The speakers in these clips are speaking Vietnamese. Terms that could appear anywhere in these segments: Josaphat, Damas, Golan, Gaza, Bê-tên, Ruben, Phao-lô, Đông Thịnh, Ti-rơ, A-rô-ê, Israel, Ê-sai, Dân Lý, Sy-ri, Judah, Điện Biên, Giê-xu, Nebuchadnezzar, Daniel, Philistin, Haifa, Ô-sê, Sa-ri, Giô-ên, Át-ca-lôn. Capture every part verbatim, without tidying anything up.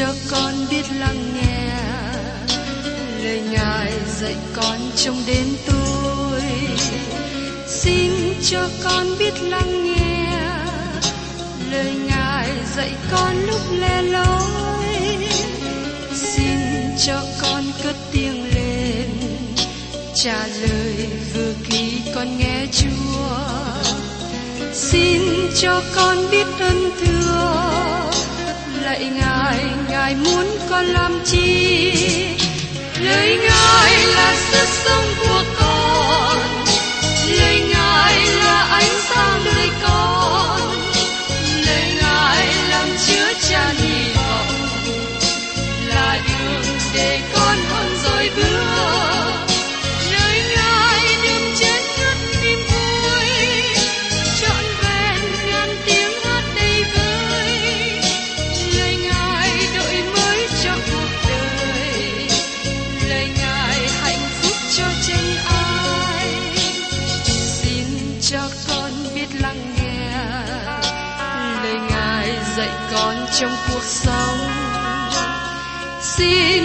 cho con biết lắng nghe lời Ngài dạy con trong đêm tối. Xin cho con biết lắng nghe lời Ngài dạy con lúc lẻ loi. Xin cho con cất tiếng lên, trả lời vừa khi con nghe Chúa. Xin cho con biết ơn thương lạy Ngài, Ngài muốn con làm chi? Lời Ngài là sức sống của con, lời Ngài là ánh sáng nơi con, lời Ngài làm chứa chan hy vọng, là đường để con hơn dõi bước. Lời Ngài đừng chết ngất niềm vui, trọn vẹn ngàn tiếng hát đầy vơi. Lời Ngài đổi mới cho cuộc đời, lời Ngài hạnh phúc cho chính ai. Xin cho con biết lắng nghe lời Ngài dạy con trong cuộc sống. Xin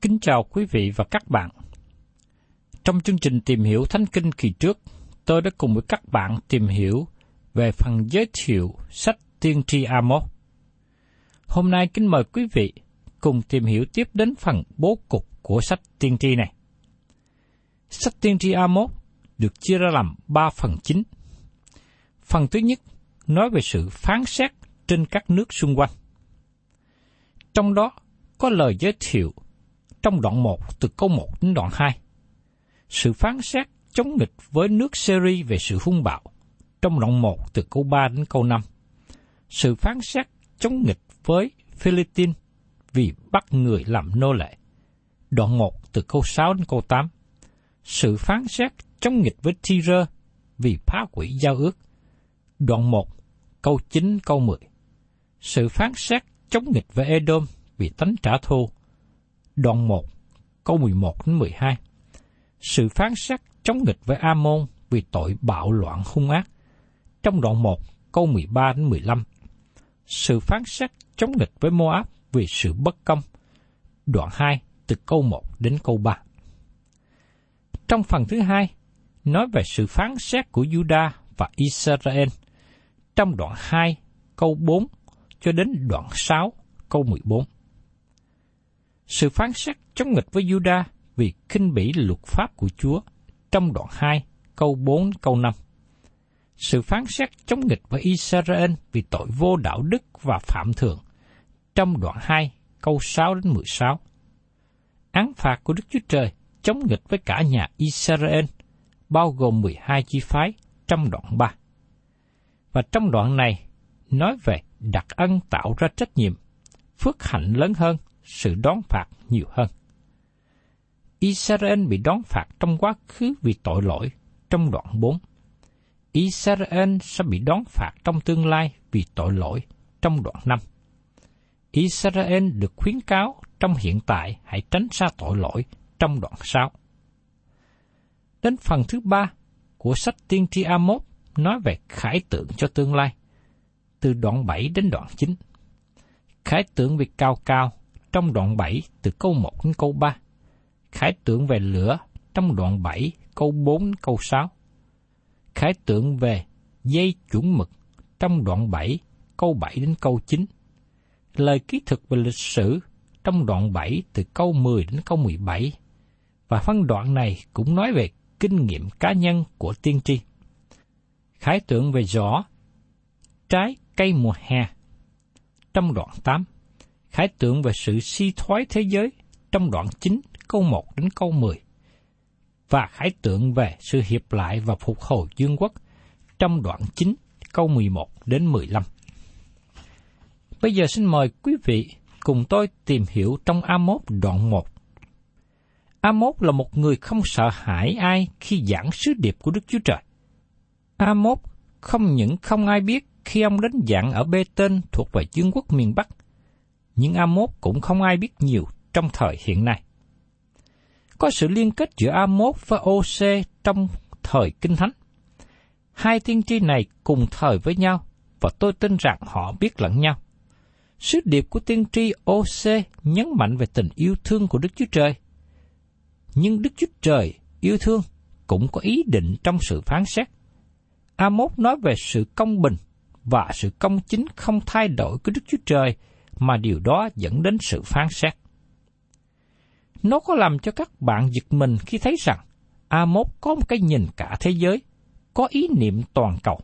Kính chào quý vị và các bạn. Trong chương trình Tìm Hiểu Thánh Kinh kỳ trước, tôi đã cùng với các bạn tìm hiểu về phần giới thiệu sách Tiên tri A-mốt. Hôm nay kính mời quý vị cùng tìm hiểu tiếp đến phần bố cục của sách Tiên tri này. Sách Tiên tri A-mốt được chia ra làm ba phần chính. Phần thứ nhất nói về sự phán xét trên các nước xung quanh. Trong đó có lời giới thiệu trong đoạn một từ câu một đến đoạn hai. Sự phán xét chống nghịch với nước Sy-ri về sự hung bạo trong đoạn một từ câu ba đến câu năm. Sự phán xét chống nghịch với Philistin vì bắt người làm nô lệ. Đoạn một từ câu sáu đến câu tám. Sự phán xét chống nghịch với Ti-rơ vì phá hủy giao ước. Đoạn một câu chín đến câu mười. Sự phán xét chống nghịch với Edom vì tánh trả thù. Đoạn một, câu mười một đến mười hai. Sự phán xét chống nghịch với Am-môn vì tội bạo loạn hung ác trong đoạn một, câu mười ba đến mười lăm. Sự phán xét chống nghịch với Moab vì sự bất công. Đoạn hai, từ câu một đến câu ba. Trong phần thứ hai, nói về sự phán xét của Judah và Israel trong đoạn hai, câu bốn cho đến đoạn sáu, câu mười bốn. Sự phán xét chống nghịch với Judah vì khinh bỉ luật pháp của Chúa trong đoạn hai, câu bốn, câu năm. Sự phán xét chống nghịch với Israel vì tội vô đạo đức và phạm thượng trong đoạn hai, câu sáu đến mười sáu. Án phạt của Đức Chúa Trời chống nghịch với cả nhà Israel, bao gồm mười hai chi phái trong đoạn ba. Và trong đoạn này, nói về đặc ân tạo ra trách nhiệm, phước hạnh lớn hơn, sự đón phạt nhiều hơn. Israel bị đón phạt trong quá khứ vì tội lỗi trong đoạn bốn. Israel sẽ bị đón phạt trong tương lai vì tội lỗi trong đoạn năm. Israel được khuyến cáo trong hiện tại hãy tránh xa tội lỗi trong đoạn sáu. Đến phần thứ ba của sách Tiên tri A-mốt nói về khải tượng cho tương lai, từ đoạn bảy đến đoạn chín. Khải tượng về cao cao trong đoạn bảy từ câu một đến câu ba. Khải tượng về lửa trong đoạn bảy câu bốn đến câu sáu. Khải tượng về dây chuẩn mực trong đoạn bảy câu bảy đến câu chín. Lời ký thực về lịch sử trong đoạn bảy từ câu mười đến câu mười bảy. và phân đoạn này cũng nói về kinh nghiệm cá nhân của tiên tri. Khái tượng về giỏ, trái cây mùa hè trong đoạn tám, khái tượng về sự suy thoái thế giới trong đoạn chín câu một đến câu mười, và khái tượng về sự hiệp lại và phục hồi vương quốc trong đoạn chín câu mười một đến mười lăm. Bây giờ xin mời quý vị cùng tôi tìm hiểu trong A-mốt đoạn một. A-mốt là một người không sợ hãi ai khi giảng sứ điệp của Đức Chúa Trời. A-mốt không những không ai biết khi ông đến giảng ở Bê-tên thuộc về vương quốc miền Bắc, nhưng A-mốt cũng không ai biết nhiều trong thời hiện nay. Có sự liên kết giữa A-mốt và Ô-sê trong thời Kinh Thánh. Hai tiên tri này cùng thời với nhau, và tôi tin rằng họ biết lẫn nhau. Sứ điệp của tiên tri Ô-sê nhấn mạnh về tình yêu thương của Đức Chúa Trời. Nhưng Đức Chúa Trời yêu thương cũng có ý định trong sự phán xét. A-mốt nói về sự công bình và sự công chính không thay đổi của Đức Chúa Trời, mà điều đó dẫn đến sự phán xét. Nó có làm cho các bạn giật mình khi thấy rằng A-mốt có một cái nhìn cả thế giới, có ý niệm toàn cầu.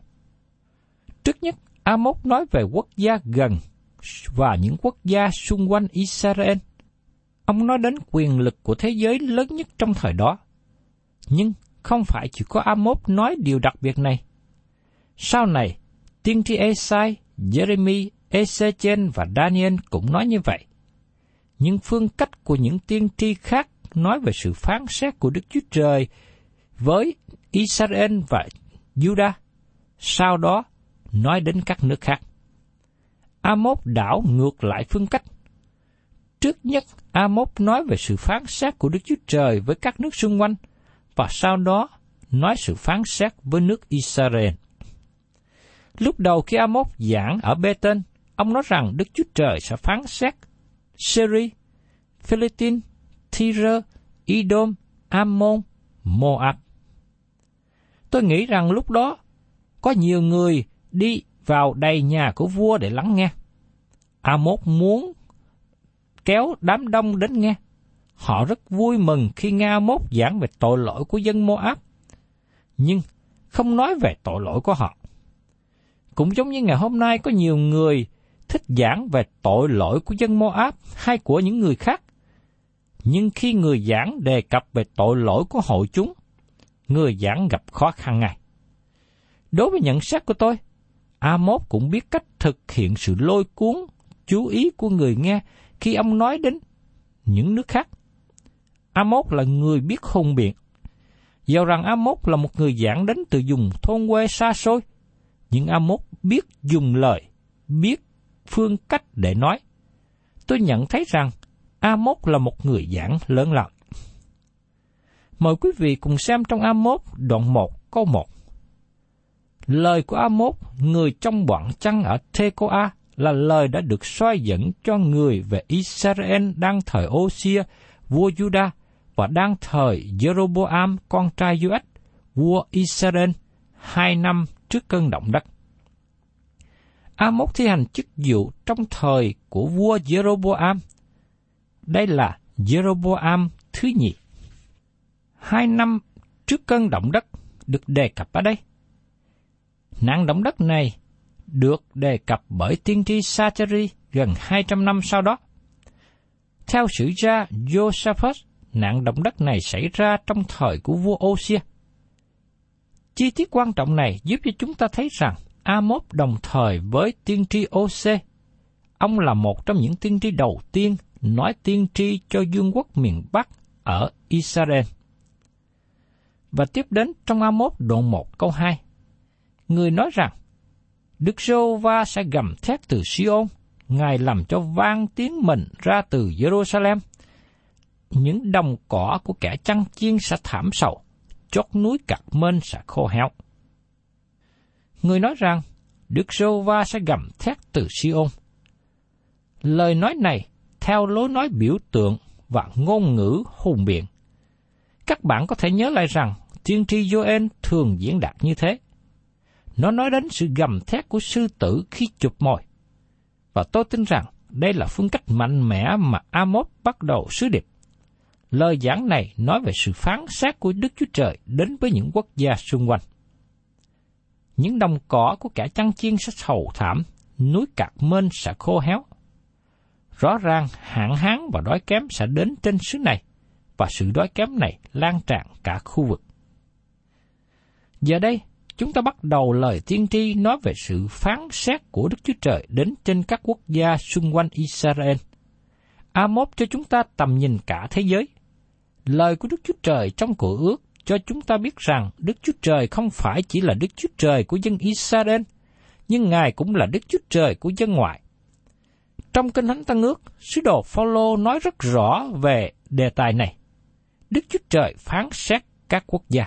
Trước nhất, A-mốt nói về quốc gia gần và những quốc gia xung quanh Israel. Ông nói đến quyền lực của thế giới lớn nhất trong thời đó. Nhưng không phải chỉ có A-mốt nói điều đặc biệt này. Sau này, tiên tri Ê-sai, Giê-rê-mi, Ê-xê-chi-ên và Daniel cũng nói như vậy. Nhưng phương cách của những tiên tri khác nói về sự phán xét của Đức Chúa Trời với Israel và Judah, sau đó nói đến các nước khác. A-mốt đảo ngược lại phương cách. Trước nhất, A-mốt nói về sự phán xét của Đức Chúa Trời với các nước xung quanh, và sau đó nói sự phán xét với nước Israel. Lúc đầu khi A-mốt giảng ở Bê-tên, ông nói rằng Đức Chúa Trời sẽ phán xét Sy-ri, Philistin, Ti-rơ, Edom, Am-môn, Moab. Tôi nghĩ rằng lúc đó có nhiều người đi vào đầy nhà của vua để lắng nghe. A-mốt muốn kéo đám đông đến nghe. Họ rất vui mừng khi nghe A-mốt giảng về tội lỗi của dân Moab, nhưng không nói về tội lỗi của họ. Cũng giống như ngày hôm nay có nhiều người thích giảng về tội lỗi của dân Moab hay của những người khác, nhưng khi người giảng đề cập về tội lỗi của hội chúng, người giảng gặp khó khăn ngay. Đối với nhận xét của tôi, A-mốt cũng biết cách thực hiện sự lôi cuốn chú ý của người nghe khi ông nói đến những nước khác. A-mốt là người biết hùng biện. Dẫu rằng A-mốt là một người giảng đến từ vùng thôn quê xa xôi, nhưng A-mốt biết dùng lời, biết phương cách để nói. Tôi nhận thấy rằng A-mốt là một người giảng lớn lao. Mời quý vị cùng xem trong A-mốt đoạn một câu một. Lời của A-mốt, người trong bọn chăn ở Thê-cô-a, là lời đã được soi dẫn cho người về Israel đang thời Ô-sê, vua Judah, và đang thời Jeroboam, con trai Giô-ách, vua Israel, hai năm trước cơn động đất. A-mốt thi hành chức vụ trong thời của vua Jeroboam. Đây là Jeroboam thứ nhì. Hai năm trước cơn động đất được đề cập ở đây. Nạn động đất này được đề cập bởi tiên tri Sa-ri gần hai trăm năm sau đó. Theo sử gia Josaphat, nạn động đất này xảy ra trong thời của vua Ô-sê. Chi tiết quan trọng này giúp cho chúng ta thấy rằng A-mốt đồng thời với tiên tri Ô-sê. Ông là một trong những tiên tri đầu tiên nói tiên tri cho vương quốc miền Bắc ở Israel. Và tiếp đến trong A-mốt đoạn một câu hai. Người nói rằng, Đức Giê-hô-va sẽ gầm thét từ Siôn, Ngài làm cho vang tiếng mình ra từ Giê-ru-sa-lem. Những đồng cỏ của kẻ chăn chiên sẽ thảm sầu, chót núi Cạt-mên sẽ khô héo. Người nói rằng, Đức Giê-hô-va sẽ gầm thét từ Siôn. Lời nói này theo lối nói biểu tượng và ngôn ngữ hùng biện. Các bạn có thể nhớ lại rằng, tiên tri Giô-ên thường diễn đạt như thế. Nó nói đến sự gầm thét của sư tử khi chụp mồi. Và tôi tin rằng đây là phương cách mạnh mẽ mà A-mốt bắt đầu sứ điệp. Lời giảng này nói về sự phán xét của Đức Chúa Trời đến với những quốc gia xung quanh. Những đồng cỏ của kẻ chăn chiên sẽ sầu thảm, núi Cạt-mên sẽ khô héo. Rõ ràng hạn hán và đói kém sẽ đến trên xứ này, và sự đói kém này lan tràn cả khu vực. Giờ đây, chúng ta bắt đầu lời tiên tri nói về sự phán xét của Đức Chúa Trời đến trên các quốc gia xung quanh Israel. A-mốt cho chúng ta tầm nhìn cả thế giới. Lời của Đức Chúa Trời trong Cựu Ước cho chúng ta biết rằng Đức Chúa Trời không phải chỉ là Đức Chúa Trời của dân Israel, nhưng Ngài cũng là Đức Chúa Trời của dân ngoại. Trong Kinh Thánh Tân Ước, sứ đồ Phao-lô nói rất rõ về đề tài này. Đức Chúa Trời phán xét các quốc gia.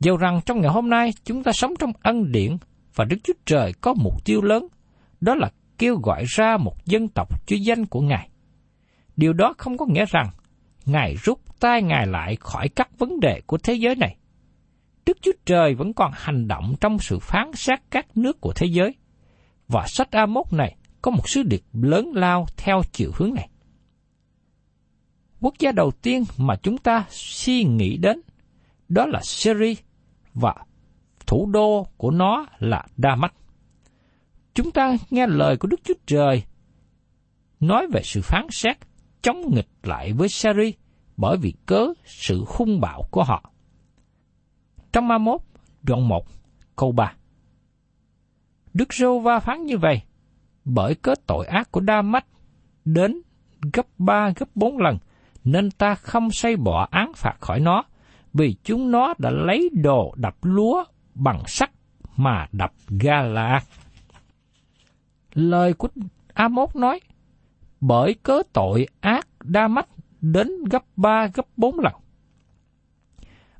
Dầu rằng trong ngày hôm nay chúng ta sống trong ân điển và Đức Chúa Trời có mục tiêu lớn, đó là kêu gọi ra một dân tộc cho danh của Ngài. Điều đó không có nghĩa rằng Ngài rút tay Ngài lại khỏi các vấn đề của thế giới này. Đức Chúa Trời vẫn còn hành động trong sự phán xét các nước của thế giới, và sách A-mốt này có một sứ điệp lớn lao theo chiều hướng này. Quốc gia đầu tiên mà chúng ta suy nghĩ đến đó là Sy-ri, và thủ đô của nó là Damascus. Chúng ta nghe lời của Đức Chúa Trời nói về sự phán xét chống nghịch lại với Sy-ri bởi vì cớ sự hung bạo của họ. Trong A-mốt, đoạn một, câu ba. Đức Giê-hô-va phán như vậy: bởi cớ tội ác của Damascus đến gấp ba gấp bốn lần, nên ta không xây bỏ án phạt khỏi nó, vì chúng nó đã lấy đồ đập lúa bằng sắt mà đập Ga-la-át. Lời của A-mốt nói, bởi cớ tội ác Đa-mách đến gấp ba gấp bốn lần.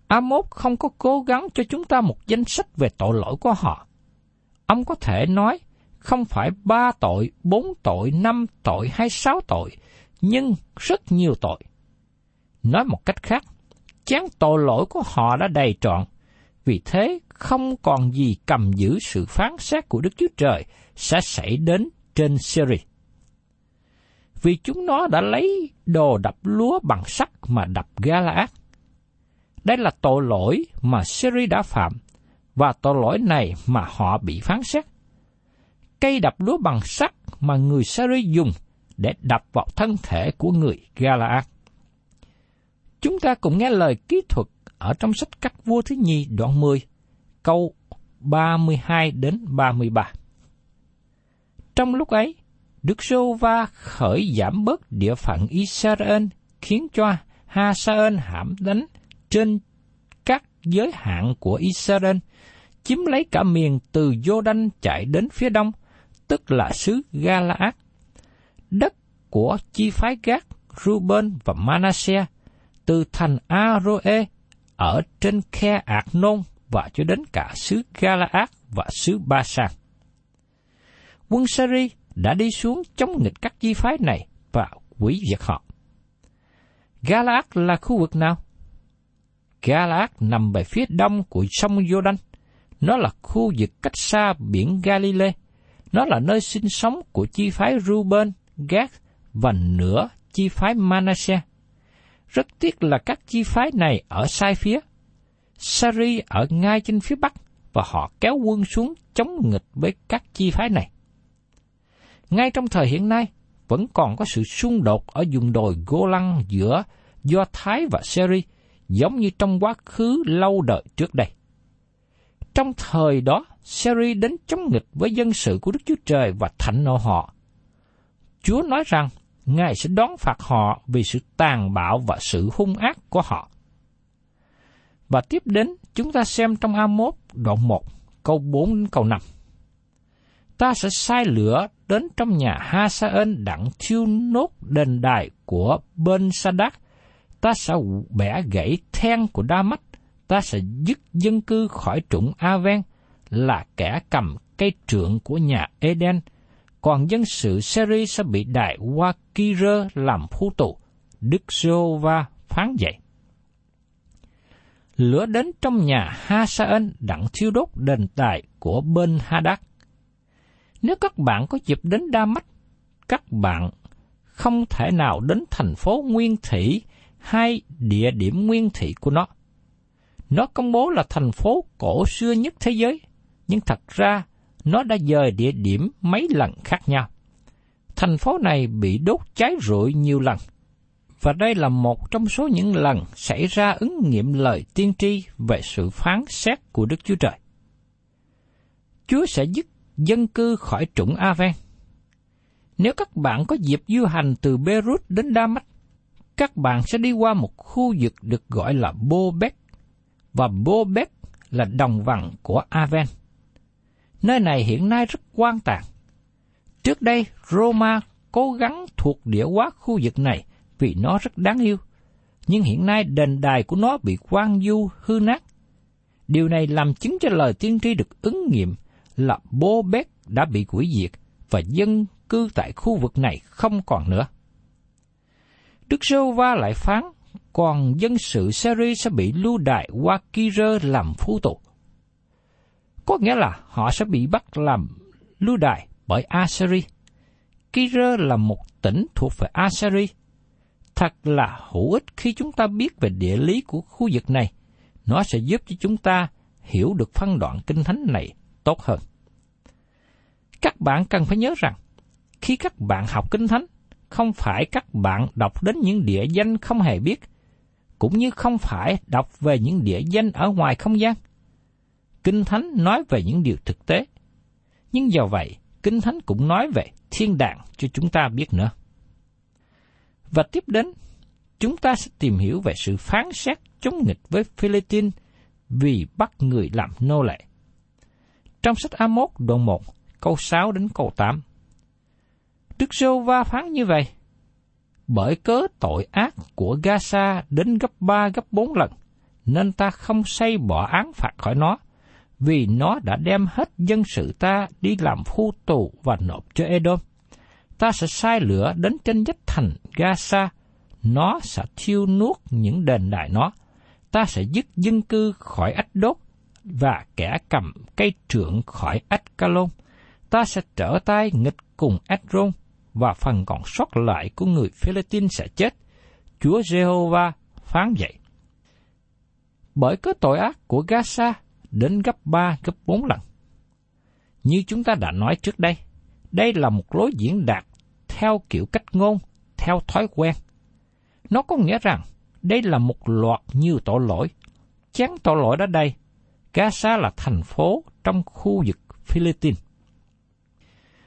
A-mốt không có cố gắng cho chúng ta một danh sách về tội lỗi của họ. Ông có thể nói, không phải ba tội, bốn tội, năm tội hay sáu tội, nhưng rất nhiều tội. Nói một cách khác, chán tội lỗi của họ đã đầy trọn, vì thế không còn gì cầm giữ sự phán xét của Đức Chúa Trời sẽ xảy đến trên Syria. Vì chúng nó đã lấy đồ đập lúa bằng sắt mà đập Ga-la-át. Đây là tội lỗi mà Syria đã phạm, và tội lỗi này mà họ bị phán xét. Cây đập lúa bằng sắt mà người Syria dùng để đập vào thân thể của người Ga-la-át. Chúng ta cùng nghe lời kỹ thuật ở trong sách Các Vua thứ nhì đoạn mười, câu ba mươi hai đến ba mươi ba. Trong lúc ấy, Đức Giê-hô-va khởi giảm bớt địa phận Israel, khiến cho Ha-sa-ên hãm đánh trên các giới hạn của Israel, chiếm lấy cả miền từ Giô-đanh chạy đến phía đông, tức là xứ Ga-la-át, đất của chi phái Gác, Ruben và Ma-na-se, từ thành A-rô-ê ở trên khe Ạc-nôn và cho đến cả xứ Ga-la-át và xứ Ba-san. Quân Sy-ri đã đi xuống chống nghịch các chi phái này và hủy diệt họ. Ga-la-át là khu vực nào? Ga-la-át nằm về phía đông của sông Giô-đanh. Nó là khu vực cách xa biển Galilê. Nó là nơi sinh sống của chi phái Ruben, Gad và nửa chi phái Ma-na-se. Rất tiếc là các chi phái này ở sai phía. Sy-ri ở ngay trên phía bắc và họ kéo quân xuống chống nghịch với các chi phái này. Ngay trong thời hiện nay, vẫn còn có sự xung đột ở vùng đồi Golan giữa Do Thái và Syri, giống như trong quá khứ lâu đời trước đây. Trong thời đó, Syri đến chống nghịch với dân sự của Đức Chúa Trời và thạnh nộ họ. Chúa nói rằng, Ngài sẽ đón phạt họ vì sự tàn bạo và sự hung ác của họ. Và tiếp đến, chúng ta xem trong A-mốt, đoạn một, câu bốn đến câu năm. Ta sẽ sai lửa đến trong nhà Ha-sa-ên đặng thiêu nốt đền đài của Bên-ha-đác. Ta sẽ bẻ gãy then của Đa-mách. Ta sẽ dứt dân cư khỏi trũng Aven, là kẻ cầm cây trượng của nhà Edom. Còn dân sự Sy-ri sẽ bị đại qua Ki-rơ làm phu tù. Đức Giê-hô-va phán dạy. Lửa đến trong nhà Ha-sa-ên đặng thiêu đốt đền đài của Bên-ha-đác. Nếu các bạn có dịp đến Đa-mách, các bạn không thể nào đến thành phố nguyên thủy hai địa điểm nguyên thị của nó. Nó công bố là thành phố cổ xưa nhất thế giới, nhưng thật ra nó đã dời địa điểm mấy lần khác nhau. Thành phố này bị đốt cháy rụi nhiều lần, và đây là một trong số những lần xảy ra ứng nghiệm lời tiên tri về sự phán xét của Đức Chúa Trời. Chúa sẽ dứt dân cư khỏi trũng Aven. Nếu các bạn có dịp du hành từ Beirut đến Damas, các bạn sẽ đi qua một khu vực được gọi là Bô Bét, và Bô Bét là đồng bằng của Aven. Nơi này hiện nay rất hoang tàn. Trước đây, Roma cố gắng thuộc địa hóa khu vực này vì nó rất đáng yêu, nhưng hiện nay đền đài của nó bị hoang vu hư nát. Điều này làm chứng cho lời tiên tri được ứng nghiệm là Bô Bét đã bị hủy diệt và dân cư tại khu vực này không còn nữa. Đức Giê-hô-va lại phán, còn dân sự Sy-ri sẽ bị lưu đày qua Ki-rơ làm phú tù. Có nghĩa là họ sẽ bị bắt làm lưu đày bởi Asiri. Ki-rơ là một tỉnh thuộc về Asiri. Thật là hữu ích khi chúng ta biết về địa lý của khu vực này. Nó sẽ giúp cho chúng ta hiểu được phân đoạn kinh thánh này tốt hơn. Các bạn cần phải nhớ rằng, khi các bạn học kinh thánh, không phải các bạn đọc đến những địa danh không hề biết, cũng như không phải đọc về những địa danh ở ngoài không gian. Kinh thánh nói về những điều thực tế, nhưng do vậy, Kinh Thánh cũng nói về thiên đàng cho chúng ta biết nữa. Và tiếp đến, chúng ta sẽ tìm hiểu về sự phán xét chống nghịch với Philistin vì bắt người làm nô lệ. Trong sách A-mốt đoạn một, câu sáu đến câu tám, Đức Giê-hô-va phán như vậy: bởi cớ tội ác của Gaza đến gấp ba gấp bốn lần, nên ta không xây bỏ án phạt khỏi nó, vì nó đã đem hết dân sự ta đi làm phu tù và nộp cho Edom. Ta sẽ sai lửa đến trên vách thành Gaza, nó sẽ thiêu nuốt những đền đài nó. Ta sẽ dứt dân cư khỏi Ách-đốt và kẻ cầm cây trượng khỏi Át-ca-lôn. Ta sẽ trở tay nghịch cùng Edom, và phần còn sót lại của người Philistin sẽ chết. Chúa Giê-hô-va phán vậy. Bởi cớ tội ác của Gaza đến gấp ba, gấp bốn lần. Như chúng ta đã nói trước đây, đây là một lối diễn đạt theo kiểu cách ngôn, theo thói quen. Nó có nghĩa rằng đây là một loạt nhiều tội lỗi. Chán tội lỗi đã đầy. Gaza là thành phố trong khu vực Philistin.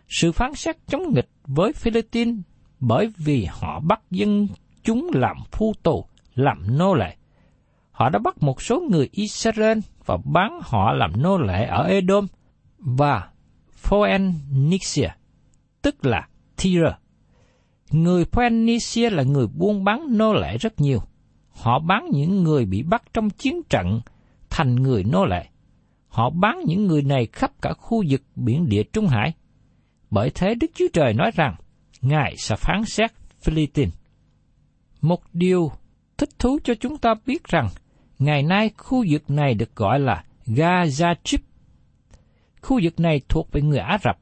Sự phán xét chống nghịch với Philistin bởi vì họ bắt dân chúng làm phu tù, làm nô lệ. Họ đã bắt một số người Israel và bán họ làm nô lệ ở Edom và Phoenicia, tức là Ti-rơ. Người Phoenicia là người buôn bán nô lệ rất nhiều. Họ bán những người bị bắt trong chiến trận thành người nô lệ. Họ bán những người này khắp cả khu vực biển Địa Trung Hải. Bởi thế Đức Chúa Trời nói rằng, Ngài sẽ phán xét Philistin. Một điều thích thú cho chúng ta biết rằng, ngày nay khu vực này được gọi là Gaza. Khu vực này thuộc về người Ả Rập,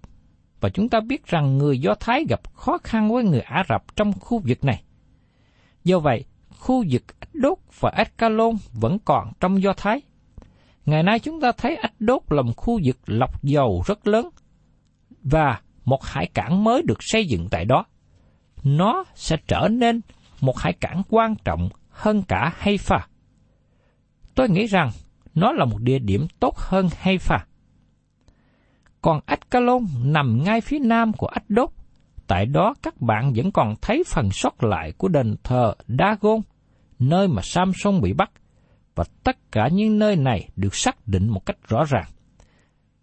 và chúng ta biết rằng người Do Thái gặp khó khăn với người Ả Rập trong khu vực này. Do vậy, khu vực Ách-đốt và Át-ca-lôn vẫn còn trong Do Thái. Ngày nay chúng ta thấy Ách-đốt là một khu vực lọc dầu rất lớn, và một hải cảng mới được xây dựng tại đó. Nó sẽ trở nên một hải cảng quan trọng hơn cả Haifa. Tôi nghĩ rằng nó là một địa điểm tốt hơn Haifa. Còn Át-ca-lôn nằm ngay phía nam của Ách-đốt. Tại đó các bạn vẫn còn thấy phần sót lại của đền thờ Dagon, nơi mà Samson bị bắt, và tất cả những nơi này được xác định một cách rõ ràng.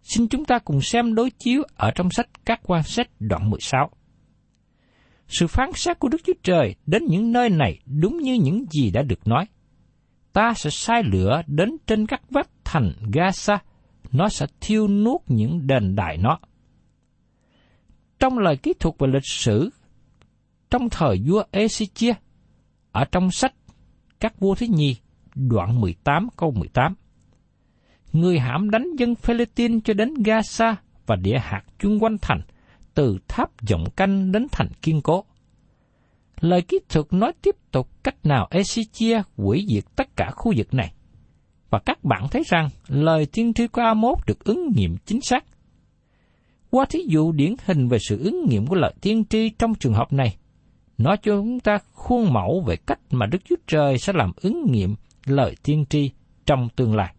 Xin chúng ta cùng xem đối chiếu ở trong sách Các Quan Xét đoạn mười sáu. Sự phán xét của Đức Chúa Trời đến những nơi này đúng như những gì đã được nói. Ta sẽ sai lửa đến trên các vách thành Gaza, nó sẽ thiêu nuốt những đền đài nó. Trong lời kỹ thuật về lịch sử, trong thời vua Ê-xê-chi-ên, ở trong sách Các Vua thứ nhì, đoạn mười tám câu mười tám, người hãm đánh dân Phê-lê-tin cho đến Gaza và địa hạt chung quanh thành, từ tháp giọng canh đến thành kiên cố. Lời kỹ thuật nói tiếp tục cách nào Ê-xê-chi-ên hủy diệt tất cả khu vực này. Và các bạn thấy rằng lời tiên tri của A-mốt được ứng nghiệm chính xác. Qua thí dụ điển hình về sự ứng nghiệm của lời tiên tri trong trường hợp này, nói cho chúng ta khuôn mẫu về cách mà Đức Chúa Trời sẽ làm ứng nghiệm lời tiên tri trong tương lai.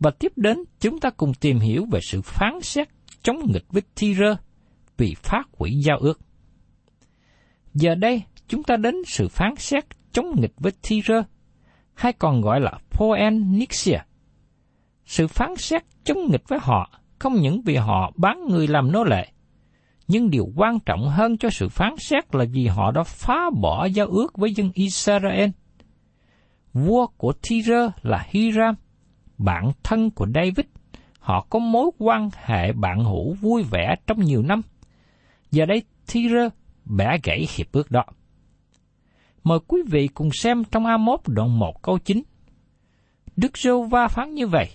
Và tiếp đến, chúng ta cùng tìm hiểu về sự phán xét chống nghịch với Ti-rơ vì phá hủy giao ước. Giờ đây, chúng ta đến sự phán xét chống nghịch với Ti-rơ, hay còn gọi là Phoenicia. Sự phán xét chống nghịch với họ không những vì họ bán người làm nô lệ, nhưng điều quan trọng hơn cho sự phán xét là vì họ đã phá bỏ giao ước với dân Israel. Vua của Ti-rơ là Hiram, bạn thân của David. Họ có mối quan hệ bạn hữu vui vẻ trong nhiều năm. Giờ đây Ti-rơ bẻ gãy hiệp ước đó. Mời quý vị cùng xem trong A-mốt đoạn một câu chín. Đức Giê-hô-va phán như vậy: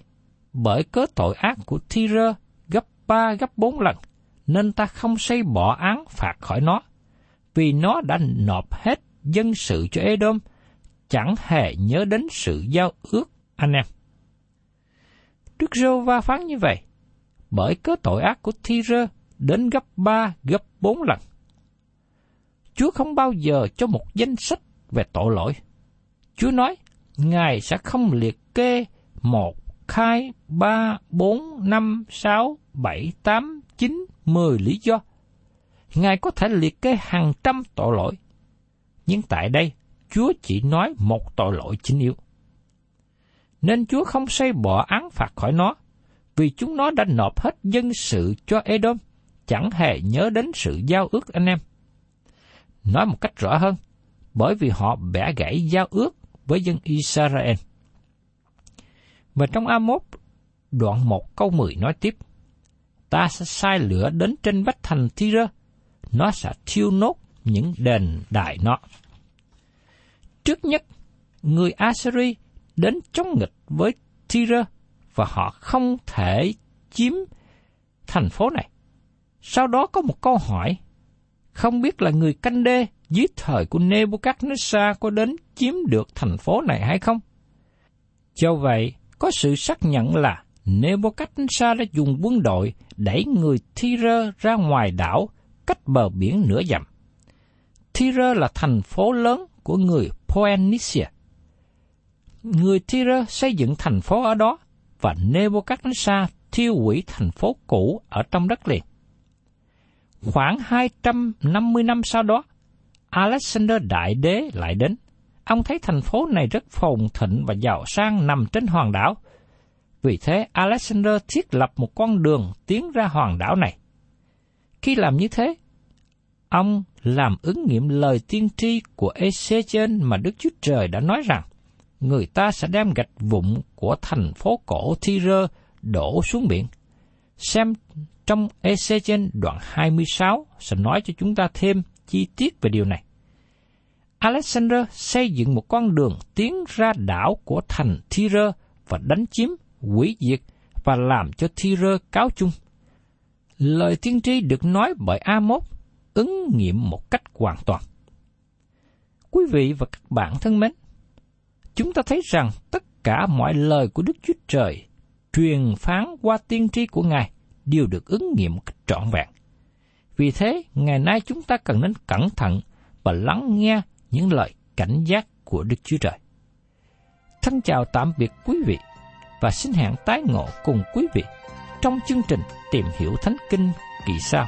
bởi cớ tội ác của Ti-rơ gấp ba gấp bốn lần, nên ta không xây bỏ án phạt khỏi nó, vì nó đã nộp hết dân sự cho Edom, chẳng hề nhớ đến sự giao ước anh em. Đức Giê-hô-va phán như vậy: bởi cớ tội ác của Ti-rơ đến gấp ba gấp bốn lần. Chúa không bao giờ cho một danh sách về tội lỗi. Chúa nói Ngài sẽ không liệt kê một, hai, ba, bốn, năm, sáu, bảy, tám, chín, mười lý do. Ngài có thể liệt kê hàng trăm tội lỗi. Nhưng tại đây, Chúa chỉ nói một tội lỗi chính yếu. Nên Chúa không xây bỏ án phạt khỏi nó, vì chúng nó đã nộp hết dân sự cho Edom, chẳng hề nhớ đến sự giao ước anh em. Nói một cách rõ hơn, bởi vì họ bẻ gãy giao ước với dân Israel. Và trong A-mốt, đoạn một câu mười nói tiếp, ta sẽ sai lửa đến trên vách thành Ti-rơ, nó sẽ thiêu nốt những đền đài nó. Trước nhất, người Asiri đến chống nghịch với Ti-rơ và họ không thể chiếm thành phố này. Sau đó có một câu hỏi, không biết là người Canh Đê dưới thời của Nebuchadnezzar có đến chiếm được thành phố này hay không? Do vậy, có sự xác nhận là Nebuchadnezzar đã dùng quân đội đẩy người Ti-rơ ra ngoài đảo cách bờ biển nửa dặm. Ti-rơ là thành phố lớn của người Phoenicia. Người Ti-rơ xây dựng thành phố ở đó và Nebuchadnezzar thiêu hủy thành phố cũ ở trong đất liền. Khoảng hai trăm năm mươi năm sau đó, Alexander Đại Đế lại đến. Ông thấy thành phố này rất phồn thịnh và giàu sang nằm trên hòn đảo. Vì thế, Alexander thiết lập một con đường tiến ra hòn đảo này. Khi làm như thế, ông làm ứng nghiệm lời tiên tri của Ê-xê-chi-ên mà Đức Chúa Trời đã nói rằng, người ta sẽ đem gạch vụn của thành phố cổ Ti-rơ đổ xuống biển. Xem trong Ê-xê-chi-ên đoạn hai mươi sáu sẽ nói cho chúng ta thêm chi tiết về điều này. Alexander xây dựng một con đường tiến ra đảo của thành Ti-rơ và đánh chiếm, hủy diệt và làm cho Ti-rơ cáo chung. Lời tiên tri được nói bởi A-mốt ứng nghiệm một cách hoàn toàn. Quý vị và các bạn thân mến, chúng ta thấy rằng tất cả mọi lời của Đức Chúa Trời truyền phán qua tiên tri của Ngài đều được ứng nghiệm một cách trọn vẹn. Vì thế, ngày nay chúng ta cần nên cẩn thận và lắng nghe những lời cảnh giác của Đức Chúa Trời. Thân chào tạm biệt quý vị và xin hẹn tái ngộ cùng quý vị trong chương trình Tìm Hiểu Thánh Kinh kỳ sau.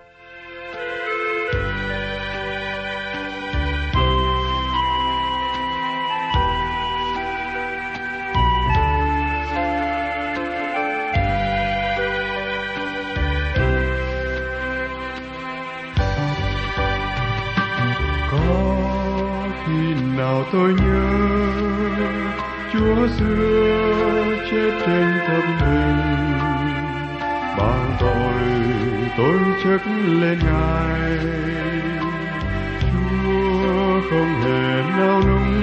Tôi nhớ Chúa xưa chết trên thập hình, bao tội tôi chất lên Ngài. Chúa không hề nao núng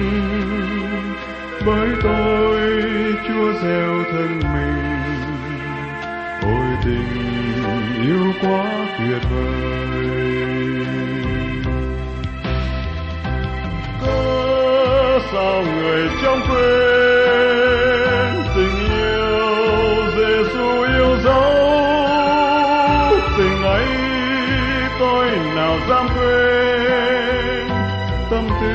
với tôi, Chúa gieo thân mình. Ôi tình yêu quá tuyệt vời, cớ sao người trong quên tình yêu Giê-xu yêu dấu. Tình ấy tôi nào dám quên, tâm tư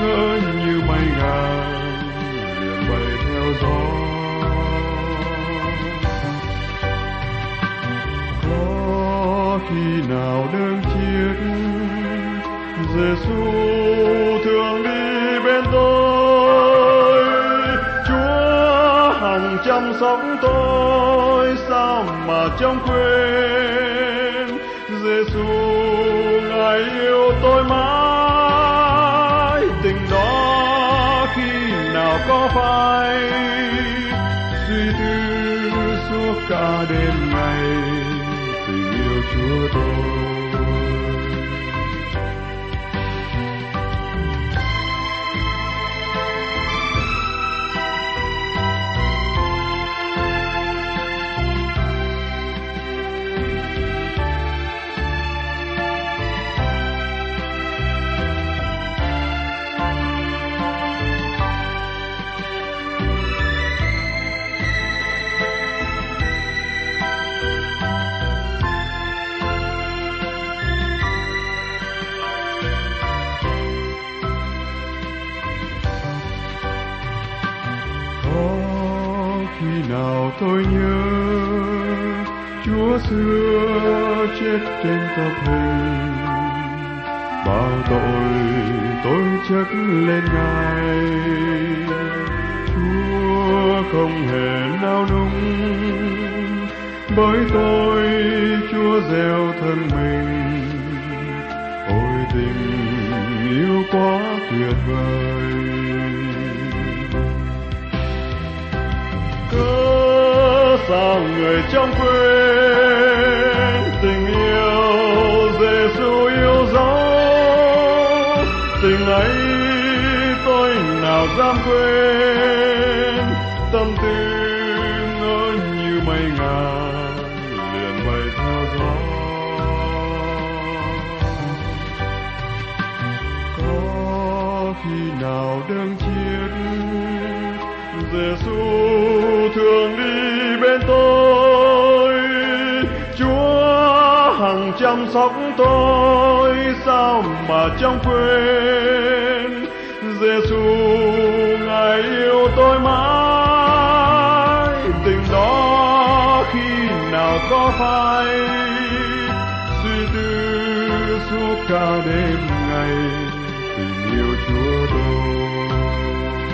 ngỡ như bay ngang liền bay theo gió. Có khi nào đơn chiếc Giê-xu thường đi bên tôi, Chúa hằng chăm sóc tôi, sao mà chăm quên. Giê-xu Ngài yêu tôi mãi, tình đó khi nào có phai, suy tư suốt cả đêm ngày tình yêu Chúa tôi. Tôi nhớ Chúa xưa chết trên thập hình, bao tội tôi chất lên Ngài. Chúa không hề nao núng bởi tôi, Chúa gieo thân mình. Ôi tình yêu quá tuyệt vời, sao người trong quên tình yêu Giê-xu yêu dấu. Tình ấy tôi nào dám quên, tâm tư ngỡ như mây ngàn liền bay theo gió. Có khi nào đơn chiếc Giê-xu thường đi bên tôi, Chúa hằng chăm sóc tôi, sao mà chẳng quên. Giê-xu Ngài yêu tôi mãi, tình đó khi nào có phai, suy tư suốt cả đêm ngày tình yêu Chúa tôi.